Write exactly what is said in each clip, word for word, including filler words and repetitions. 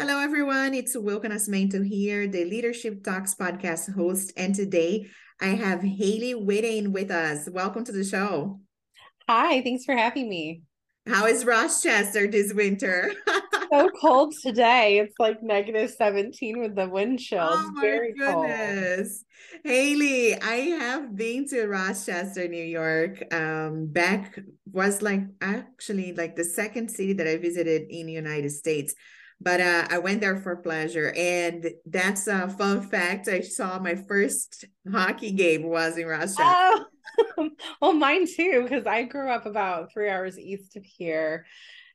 Hello, everyone. It's Wilka Nascimento here, the Leadership Talks podcast host. And today I have Halee Whiting with us. Welcome to the show. Hi, thanks for having me. How is Rochester this winter? So cold today. It's like negative seventeen with the wind chill. It's oh my very goodness. Cold. Halee, I have been to Rochester, New York. Um, back was like actually like the second city that I visited in the United States. But uh, I went there for pleasure. And that's a fun fact. I saw my first hockey game was in Rochester. Oh, well, mine too, because I grew up about three hours east of here.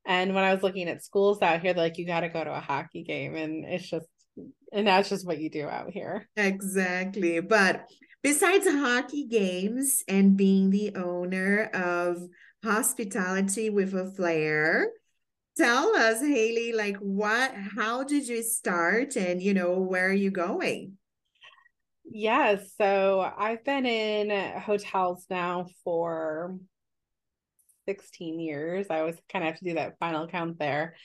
And when I was looking at schools out here, like, you got to go to a hockey game. And it's just, and that's just what you do out here. Exactly. But besides hockey games and being the owner of Hospitality with a Flair, tell us, Halee, like what, how did you start and, you know, where are you going? Yes. So I've been in hotels now for sixteen years. I always kind of have to do that final count there.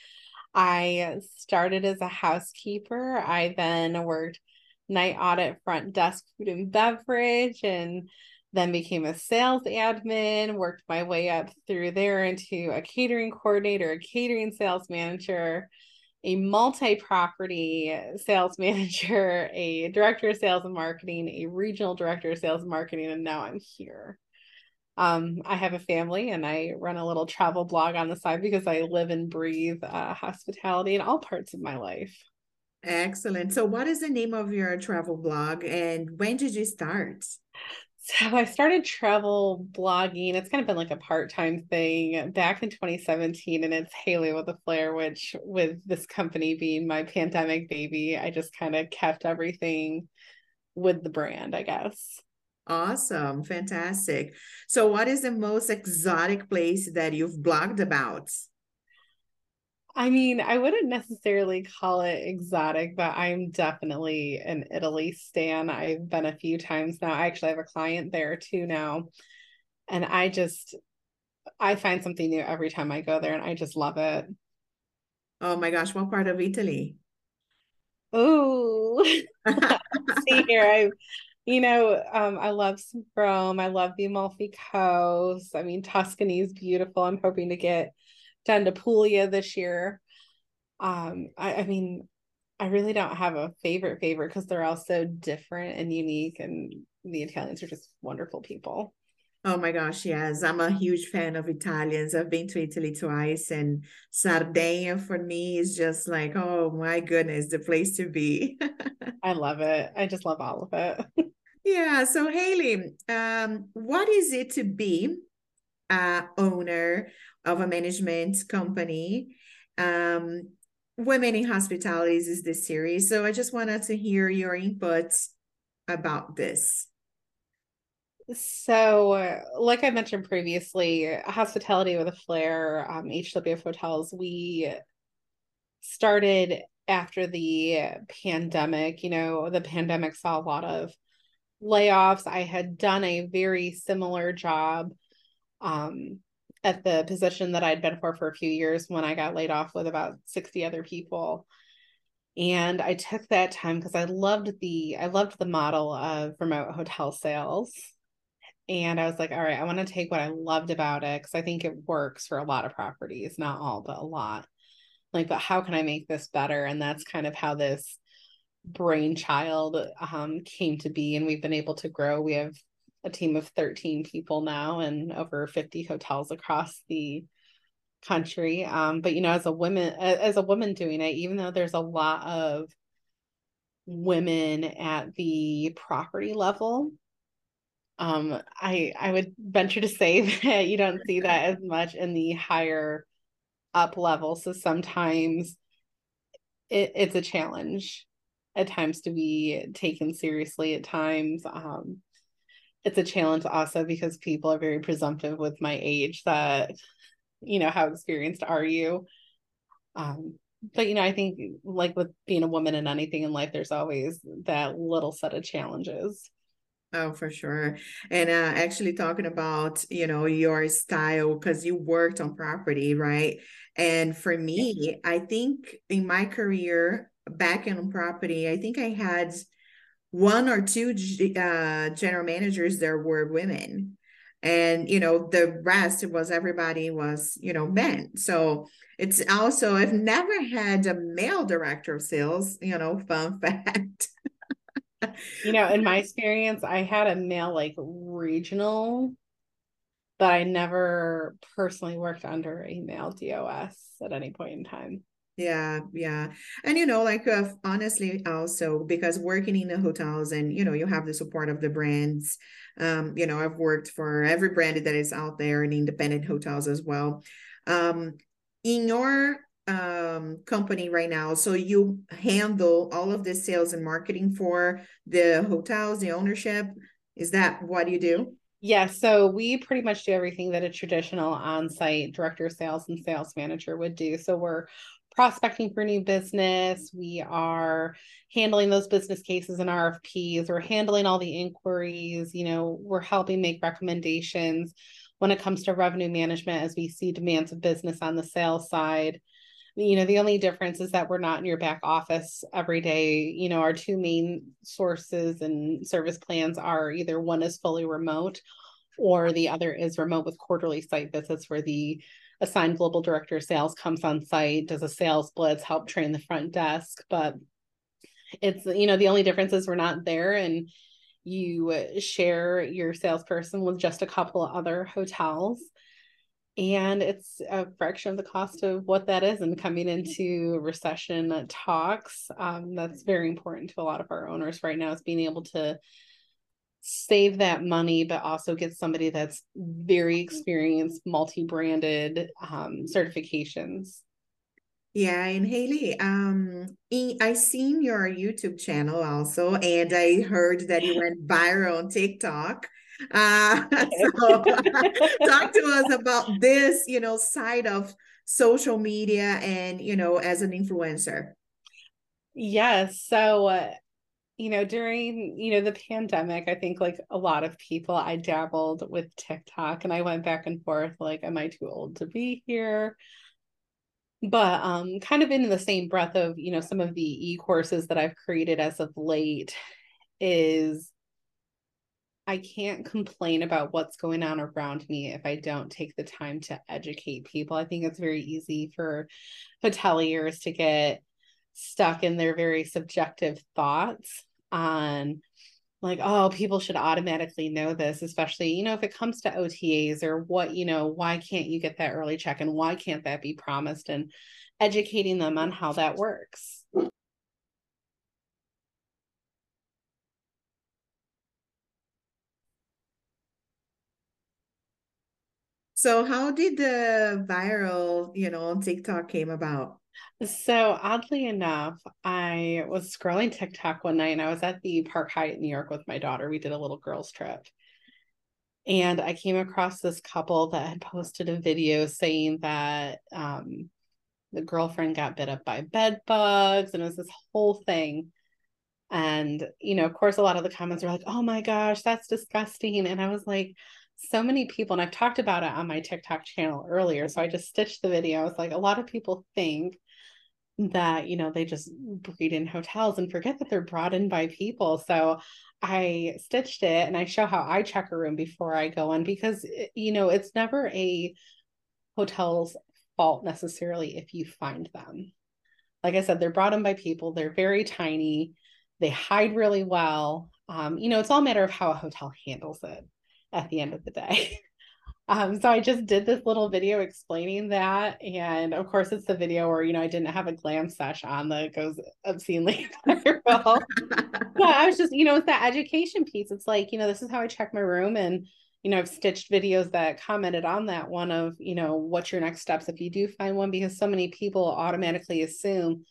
I started as a housekeeper. I then worked night audit, front desk, food and beverage, and then became a sales admin, worked my way up through there into a catering coordinator, a catering sales manager, a multi-property sales manager, a director of sales and marketing, a regional director of sales and marketing, and now I'm here. Um, I have a family and I run a little travel blog on the side because I live and breathe uh, hospitality in all parts of my life. Excellent. So what is the name of your travel blog and when did you start? So I started travel blogging. It's kind of been like a part-time thing back in twenty seventeen, and it's Halee with a Flair, which with this company being my pandemic baby, I just kind of kept everything with the brand, I guess. Awesome. Fantastic. So what is the most exotic place that you've blogged about? I mean, I wouldn't necessarily call it exotic, but I'm definitely an Italy stan. I've been a few times now. I actually have a client there too now. And I just, I find something new every time I go there and I just love it. Oh my gosh. What part of Italy? Oh, see here. I, you know, um, I love Rome. I love the Amalfi Coast. I mean, Tuscany is beautiful. I'm hoping to get done to Puglia this year. Um, I, I mean, I really don't have a favorite favorite because they're all so different and unique, and the Italians are just wonderful people. Oh my gosh, yes. I'm a huge fan of Italians. I've been to Italy twice, and Sardinia for me is just like, oh my goodness, the place to be. I love it. I just love all of it. Yeah. So Halee, um, what is it to be uh, owner of a management company? Um, Women in Hospitalities is this series. So I just wanted to hear your input about this. So uh, like I mentioned previously, Hospitality with a Flair, um, H W F Hotels, we started after the pandemic. You know, the pandemic saw a lot of layoffs. I had done a very similar job Um, at the position that I'd been for for a few years when I got laid off with about sixty other people. And I took that time because I loved the, I loved the model of remote hotel sales. And I was like, all right, I want to take what I loved about it because I think it works for a lot of properties, not all, but a lot. Like, but how can I make this better? And that's kind of how this brainchild um, came to be. And we've been able to grow. We have a team of thirteen people now and over fifty hotels across the country. Um, but, you know, as a woman, as a woman doing it, even though there's a lot of women at the property level, um, I, I would venture to say that you don't see that as much in the higher up level. So sometimes it, it's a challenge at times to be taken seriously at times. Um, It's a challenge also because people are very presumptive with my age that, you know, how experienced are you? Um, but, you know, I think like with being a woman in anything in life, there's always that little set of challenges. Oh, for sure. And uh, actually talking about, you know, your style, because you worked on property, right? And for me, I think in my career back in property, I think I had one or two uh, general managers that were women. And, you know, the rest was everybody was, you know, men. So it's also, I've never had a male director of sales, you know, fun fact. You know, in my experience, I had a male like regional, but I never personally worked under a male D O S at any point in time. Yeah, yeah. And, you know, like, uh, honestly, also, because working in the hotels and, you know, you have the support of the brands, um, you know, I've worked for every brand that is out there and independent hotels as well. Um, in your um company right now, so you handle all of the sales and marketing for the hotels, the ownership, is that what you do? Yeah, so we pretty much do everything that a traditional on-site director of sales and sales manager would do. So we're prospecting for new business, we are handling those business cases and R F Ps, we're handling all the inquiries, you know, we're helping make recommendations when it comes to revenue management as we see demands of business on the sales side. You know, the only difference is that we're not in your back office every day. You know, our two main sources and service plans are either one is fully remote or the other is remote with quarterly site visits where the assigned global director of sales comes on site, does a sales blitz, help train the front desk. But it's, you know, the only difference is we're not there and you share your salesperson with just a couple of other hotels. And it's a fraction of the cost of what that is. And coming into recession talks, um, that's very important to a lot of our owners right now, is being able to save that money, but also get somebody that's very experienced, multi-branded um, certifications. Yeah, and Halee, um, I seen your YouTube channel also, and I heard that you went viral on TikTok. Uh, so talk to us about this, you know, side of social media and, you know, as an influencer. Yes. So, uh, you know, during, you know, the pandemic, I think like a lot of people, I dabbled with TikTok and I went back and forth, like, am I too old to be here? But um, kind of in the same breath of, you know, some of the e-courses that I've created as of late is, I can't complain about what's going on around me if I don't take the time to educate people. I think it's very easy for hoteliers to get stuck in their very subjective thoughts on like, oh, people should automatically know this, especially, you know, if it comes to O T As or what, you know, why can't you get that early check and why can't that be promised, and educating them on how that works. So how did the viral, you know, TikTok came about? So oddly enough, I was scrolling TikTok one night and I was at the Park Hyatt in New York with my daughter. We did a little girls trip. And I came across this couple that had posted a video saying that um, the girlfriend got bit up by bed bugs, and it was this whole thing. And, you know, of course, a lot of the comments were like, oh my gosh, that's disgusting. And I was like, so many people, and I've talked about it on my TikTok channel earlier, so I just stitched the video. I was like, a lot of people think that, you know, they just breed in hotels and forget that they're brought in by people. So I stitched it and I show how I check a room before I go in, because, you know, it's never a hotel's fault necessarily if you find them. Like I said, they're brought in by people. They're very tiny. They hide really well. Um, you know, it's all a matter of how a hotel handles it at the end of the day. Um, so I just did this little video explaining that. And of course it's the video where, you know, I didn't have a glam sesh on that goes obscenely viral. But I was just, you know, it's that education piece. It's like, you know, this is how I check my room. And, you know, I've stitched videos that commented on that one of, you know, what's your next steps if you do find one, because so many people automatically assume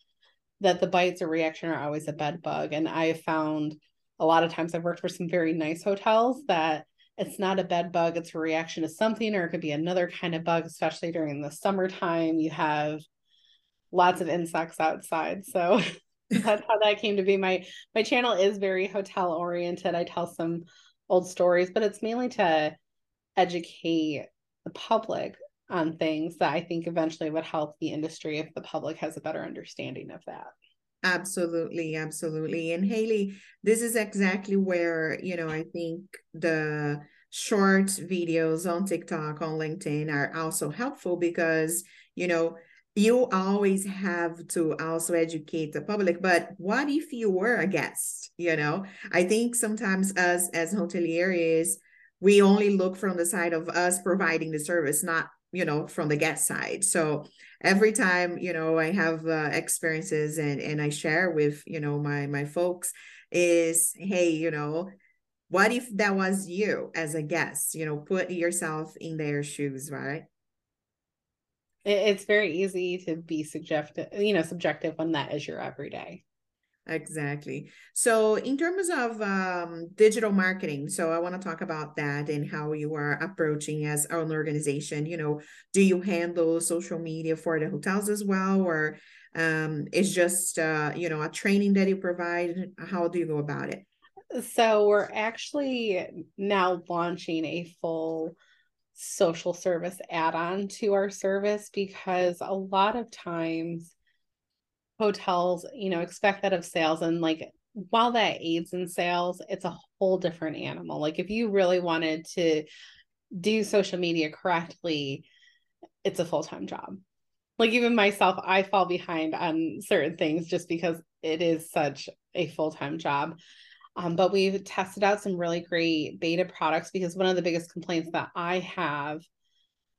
that the bites or reaction are always a bed bug. And I found a lot of times I've worked for some very nice hotels that it's not a bed bug, it's a reaction to something, or it could be another kind of bug, especially during the summertime. You have lots of insects outside. So that's how that came to be. My my channel is very hotel oriented. I tell some old stories, but it's mainly to educate the public on things that I think eventually would help the industry if the public has a better understanding of that. Absolutely. Absolutely. And Halee, this is exactly where, you know, I think the short videos on TikTok, on LinkedIn are also helpful because, you know, you always have to also educate the public. But what if you were a guest? You know, I think sometimes us as hoteliers, we only look from the side of us providing the service, not, you know, from the guest side. So every time, you know, I have uh, experiences and, and I share with, you know, my, my folks is, hey, you know, what if that was you as a guest? You know, put yourself in their shoes, right? It's very easy to be subjective, you know, subjective when that is your everyday. Exactly. So in terms of um, digital marketing, so I want to talk about that and how you are approaching as an organization. You know, do you handle social media for the hotels as well? Or um, it's just, uh, you know, a training that you provide? How do you go about it? So we're actually now launching a full social service add-on to our service, because a lot of times hotels, you know, expect that of sales, and like while that aids in sales, it's a whole different animal. Like if you really wanted to do social media correctly, it's a full-time job. Like even myself, I fall behind on certain things just because it is such a full-time job. Um, but we've tested out some really great beta products, because one of the biggest complaints that I have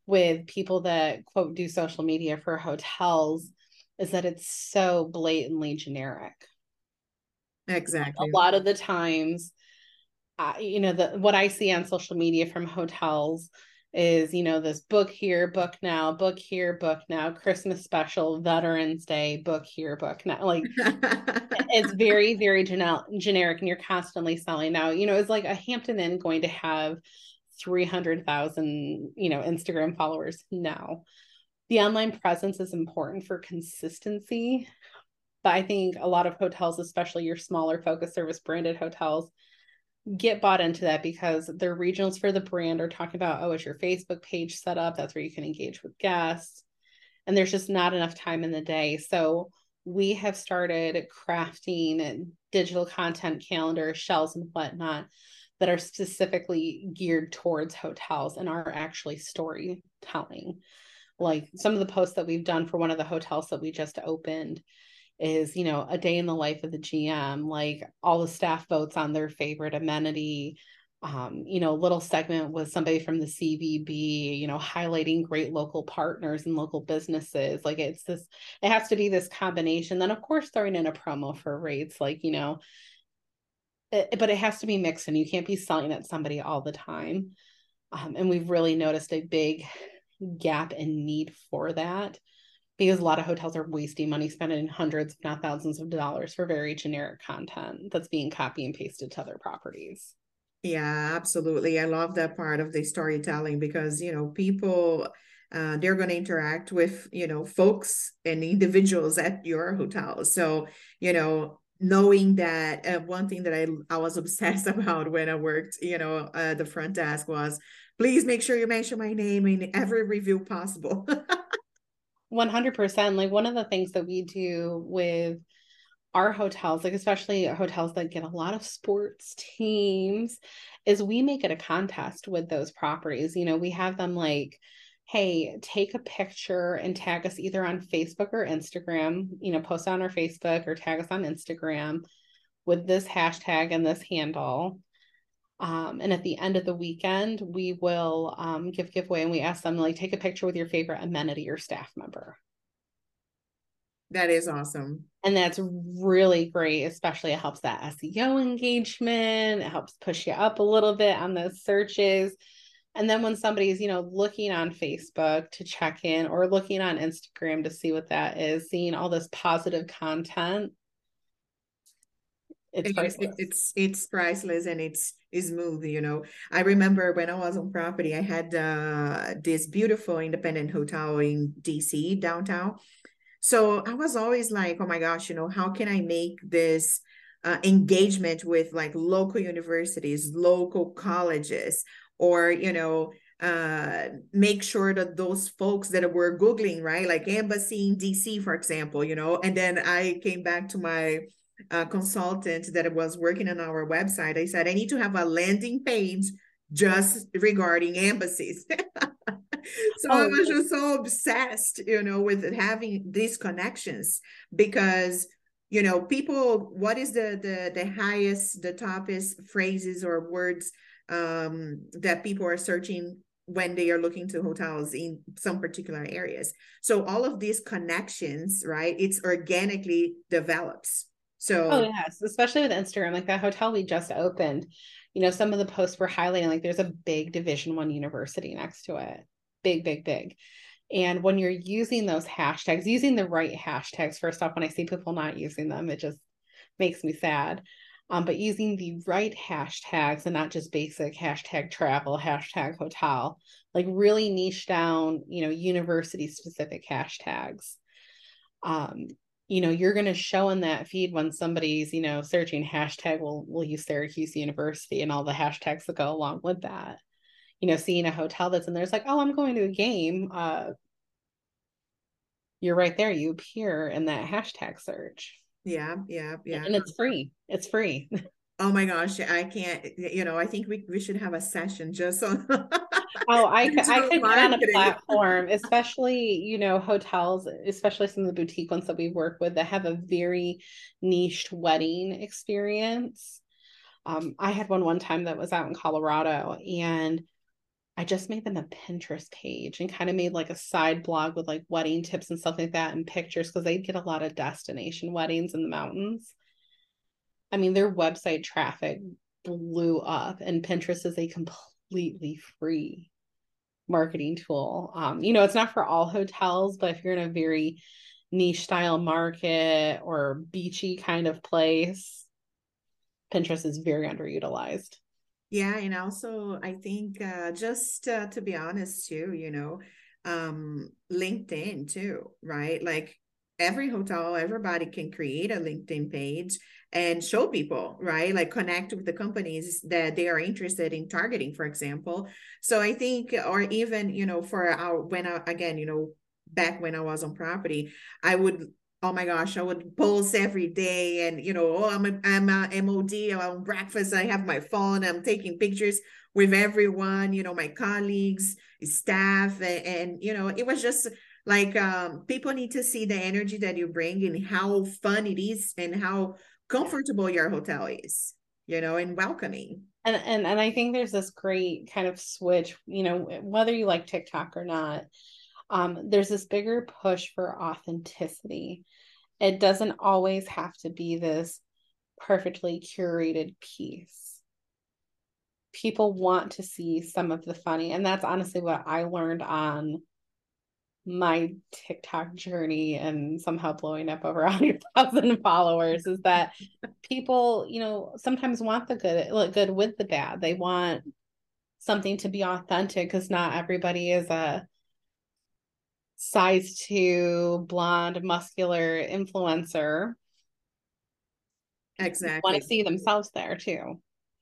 with people that, quote, do social media for hotels is that it's so blatantly generic. Exactly. A lot of the times, uh, you know, the, what I see on social media from hotels is, you know, this book here, book now, book here, book now, Christmas special, Veterans Day, book here, book now. Like it's very, very gen- generic, and you're constantly selling out. You know, it's like a Hampton Inn going to have three hundred thousand, you know, Instagram followers. No, the online presence is important for consistency. But I think a lot of hotels, especially your smaller focus service branded hotels, get bought into that because their regionals for the brand are talking about, oh, it's your Facebook page set up. That's where you can engage with guests. And there's just not enough time in the day. So we have started crafting digital content calendars, shells and whatnot that are specifically geared towards hotels and are actually storytelling. Like some of the posts that we've done for one of the hotels that we just opened is, you know, a day in the life of the G M, like all the staff votes on their favorite amenity, um, you know, little segment with somebody from the C V B, you know, highlighting great local partners and local businesses. Like it's this, it has to be this combination. Then of course, throwing in a promo for rates, like, you know, it, but it has to be mixed, and you can't be selling at somebody all the time. Um, and we've really noticed a big gap and need for that, because a lot of hotels are wasting money, spending hundreds, if not thousands of dollars for very generic content that's being copy and pasted to other properties. Yeah, absolutely. I love that part of the storytelling because, you know, people, uh, they're going to interact with, you know, folks and individuals at your hotel. So, you know, knowing that uh, one thing that I, I was obsessed about when I worked, you know, uh, the front desk was, please make sure you mention my name in every review possible. one hundred percent. Like one of the things that we do with our hotels, like especially hotels that get a lot of sports teams, is we make it a contest with those properties. You know, we have them like, hey, take a picture and tag us either on Facebook or Instagram, you know, post on our Facebook or tag us on Instagram with this hashtag and this handle. Um, and at the end of the weekend, we will um, give giveaway, and we ask them like, take a picture with your favorite amenity or staff member. That is awesome. And that's really great. Especially it helps that S E O engagement. It helps push you up a little bit on those searches. And then when somebody's, you know, looking on Facebook to check in or looking on Instagram to see what that is, seeing all this positive content, it's priceless. It's, it's priceless and it's, it's smooth, you know. I remember when I was on property, I had uh, this beautiful independent hotel in D C downtown. So I was always like, oh my gosh, you know, how can I make this uh, engagement with like local universities, local colleges, or, you know, uh, make sure that those folks that were Googling, right, like embassy in D C, for example, you know, and then I came back to my uh, consultant that was working on our website. I said, I need to have a landing page just regarding embassies. So oh, I was just so obsessed, you know, with having these connections because, you know, people, what is the the the highest, the toppest phrases or words um, that people are searching when they are looking to hotels in some particular areas. So all of these connections, right, it's organically develops. So oh yes, especially with Instagram, like that hotel we just opened, you know, some of the posts were highlighting, like there's a big Division One university next to it. Big, big, big. And when you're using those hashtags, using the right hashtags, first off, when I see people not using them, it just makes me sad. Um, but using the right hashtags and not just basic hashtag travel, hashtag hotel, like really niche down, you know, university specific hashtags. Um, you know, you're going to show in that feed when somebody's, you know, searching hashtag, we'll, we'll use Syracuse University and all the hashtags that go along with that. You know, seeing a hotel that's in there, it's like, oh, I'm going to a game. Uh, you're right there. You appear in that hashtag search. Yeah, yeah, yeah. And it's free. It's free. Oh my gosh, I can't. You know, I think we, we should have a session just on. Oh, I could, I could get on a platform, especially, you know, hotels, especially some of the boutique ones that we work with that have a very niched wedding experience. Um, I had one one time that was out in Colorado, and I just made them a Pinterest page and kind of made like a side blog with like wedding tips and stuff like that and pictures, because they'd get a lot of destination weddings in the mountains. I mean, their website traffic blew up, and Pinterest is a completely free marketing tool. Um, you know, it's not for all hotels, but if you're in a very niche style market or beachy kind of place, Pinterest is very underutilized. Yeah. And also I think uh, just uh, to be honest too, you know, um, LinkedIn too, right? Like every hotel, everybody can create a LinkedIn page and show people, right? Like connect with the companies that they are interested in targeting, for example. So I think, or even, you know, for our, when I, again, you know, back when I was on property, I would, oh my gosh, I would post every day and, you know, oh, I'm a, I'm a M O D, I'm on breakfast, I have my phone, I'm taking pictures with everyone, you know, my colleagues, staff, and, and you know, it was just like, um, people need to see the energy that you bring and how fun it is and how comfortable your hotel is, you know, and welcoming. And, and, and I think there's this great kind of switch, you know, whether you like TikTok or not, Um, there's this bigger push for authenticity. It doesn't always have to be this perfectly curated piece. People want to see some of the funny. And that's honestly what I learned on my TikTok journey and somehow blowing up over one hundred thousand followers is that people, you know, sometimes want the good, look good with the bad. They want something to be authentic because not everybody is a size two blonde muscular influencer. Exactly. Want to see themselves there too.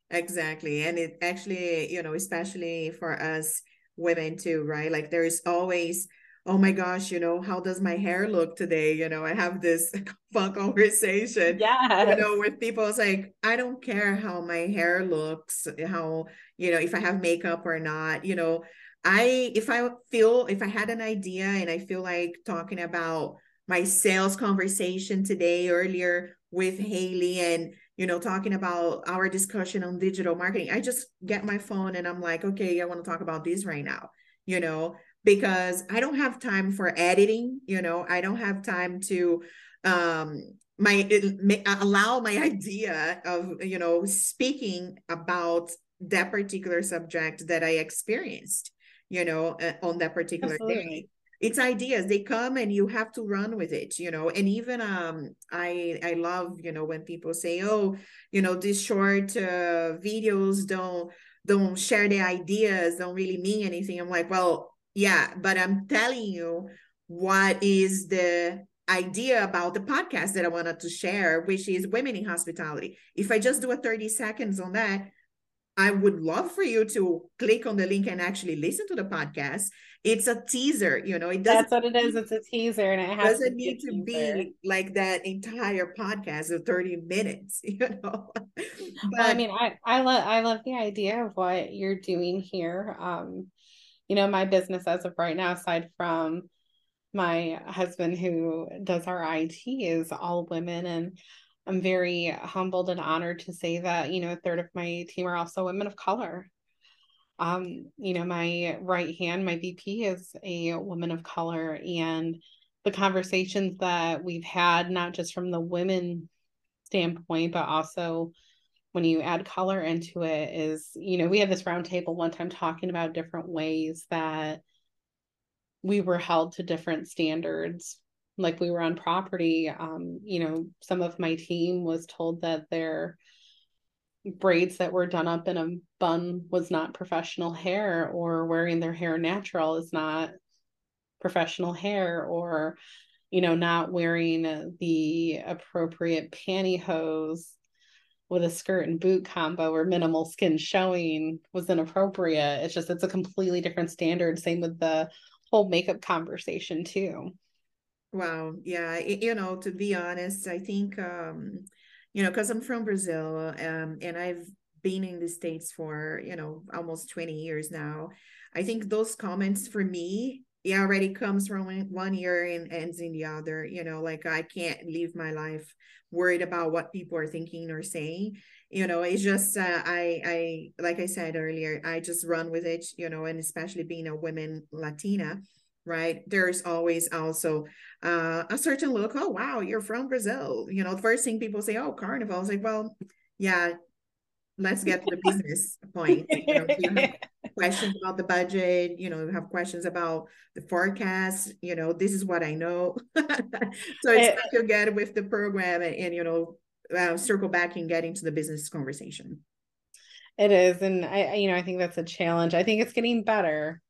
Exactly. And it actually, you know, especially for us women too, right? Like there is always, oh my gosh, you know, how does my hair look today? You know, I have this fun conversation, yeah, you know, with people. It's like, I don't care how my hair looks, how, you know, if I have makeup or not, you know, I, if I feel, if I had an idea and I feel like talking about my sales conversation today earlier with Halee and, you know, talking about our discussion on digital marketing, I just get my phone and I'm like, okay, I want to talk about this right now, you know, because I don't have time for editing, you know, I don't have time to, um, my, it, may, allow my idea of, you know, speaking about that particular subject that I experienced, you know, uh, on that particular Absolutely. Day. It's ideas, they come and you have to run with it, you know, and even, um, I, I love, you know, when people say, oh, you know, these short, uh, videos don't, don't share the ideas, don't really mean anything. I'm like, well, yeah, but I'm telling you what is the idea about the podcast that I wanted to share, which is women in hospitality. If I just do a thirty seconds on that, I would love for you to click on the link and actually listen to the podcast. It's a teaser, you know, it doesn't, that's what it is. It's a teaser, and it has doesn't to be need to be like that entire podcast of thirty minutes, you know. But, well, I mean, I, I love, I love the idea of what you're doing here. Um, you know, my business as of right now, aside from my husband who does our I T, is all women, and I'm very humbled and honored to say that, you know, a third of my team are also women of color. Um, you know, my right hand, my V P, is a woman of color, and the conversations that we've had, not just from the women standpoint, but also when you add color into it, is, you know, we had this round table one time talking about different ways that we were held to different standards. Like, we were on property, um, you know, some of my team was told that their braids that were done up in a bun was not professional hair, or wearing their hair natural is not professional hair, or, you know, not wearing the appropriate pantyhose with a skirt and boot combo or minimal skin showing was inappropriate. It's just, it's a completely different standard. Same with the whole makeup conversation too. Wow. Yeah. It, you know, to be honest, I think, um, you know, cause I'm from Brazil, um, and I've been in the States for, you know, almost twenty years now. I think those comments for me, it already comes from one year and ends in the other, you know, like, I can't live my life worried about what people are thinking or saying, you know. It's just, uh, I, I, like I said earlier, I just run with it, you know, and especially being a woman Latina, right? There's always also uh, a certain look. Oh, wow, you're from Brazil. You know, the first thing people say, oh, carnival. I was like, well, yeah, let's get to the business point. You know, you have questions about the budget, you know, you have questions about the forecast, you know, this is what I know. So it's like, you get with the program and, and you know, uh, circle back and get into the business conversation. It is. And I, you know, I think that's a challenge. I think it's getting better.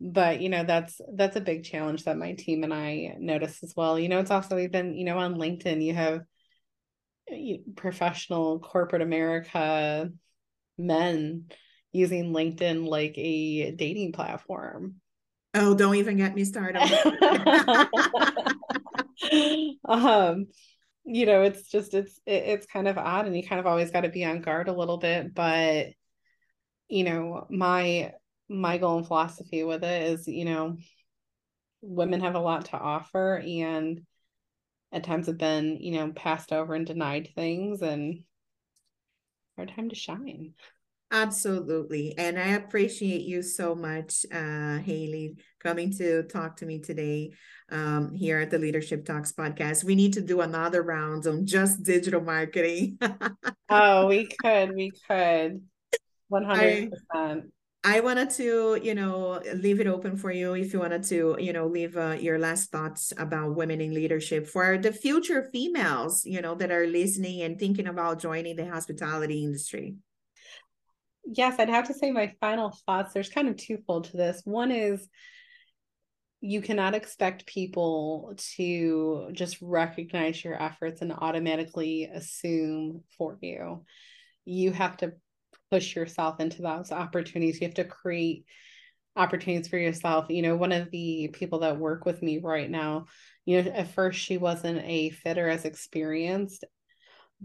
But, you know, that's, that's a big challenge that my team and I notice as well. You know, it's also, we've been, you know, on LinkedIn, you have professional corporate America men using LinkedIn like a dating platform. Oh, don't even get me started. um, you know, it's just, it's, it, it's kind of odd, and you kind of always got to be on guard a little bit. But, you know, my, my goal and philosophy with it is, you know, women have a lot to offer, and at times have been, you know, passed over and denied things, and our time to shine. Absolutely. And I appreciate you so much, uh, Halee, coming to talk to me today, um, here at the Leadership Talks podcast. We need to do another round on just digital marketing. Oh, we could, we could. one hundred percent. I- I wanted to, you know, leave it open for you if you wanted to, you know, leave uh, your last thoughts about women in leadership for the future females, you know, that are listening and thinking about joining the hospitality industry. Yes, I'd have to say my final thoughts, there's kind of twofold to this. One is, you cannot expect people to just recognize your efforts and automatically assume for you. You have to push yourself into those opportunities. You have to create opportunities for yourself. You know, one of the people that work with me right now, you know, at first she wasn't a fitter as experienced,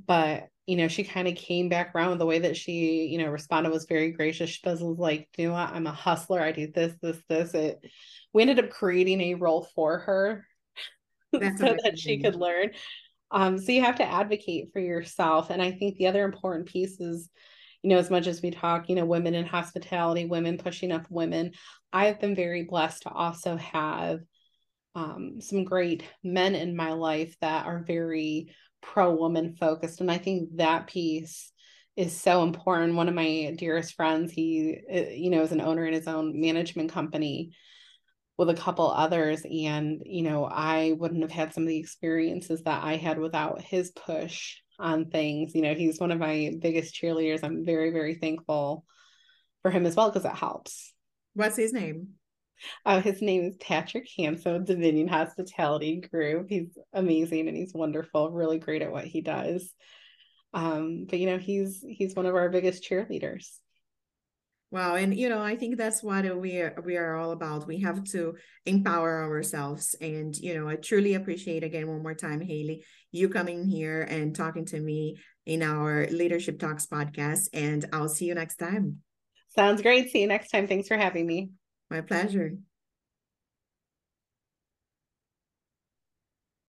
but, you know, she kind of came back around. The way that she, you know, responded was very gracious. She was like, you know what? I'm a hustler. I do this, this, this. It, we ended up creating a role for her so that she could learn. Um, so you have to advocate for yourself. And I think the other important piece is, you know, as much as we talk, you know, women in hospitality, women pushing up women, I've been very blessed to also have um, some great men in my life that are very pro-woman focused. And I think that piece is so important. One of my dearest friends, he, you know, is an owner in his own management company with a couple others. And, you know, I wouldn't have had some of the experiences that I had without his push on things. You know, he's one of my biggest cheerleaders. I'm very, very thankful for him as well, because it helps. What's his name? Uh, his name is Patrick Hanson, Dominion Hospitality Group. He's amazing and he's wonderful, really great at what he does. Um, but, you know, he's he's one of our biggest cheerleaders. Wow. And, you know, I think that's what we are, we are all about. We have to empower ourselves. And, you know, I truly appreciate again, one more time, Halee, you coming here and talking to me in our Leadership Talks podcast. And I'll see you next time. Sounds great. See you next time. Thanks for having me. My pleasure.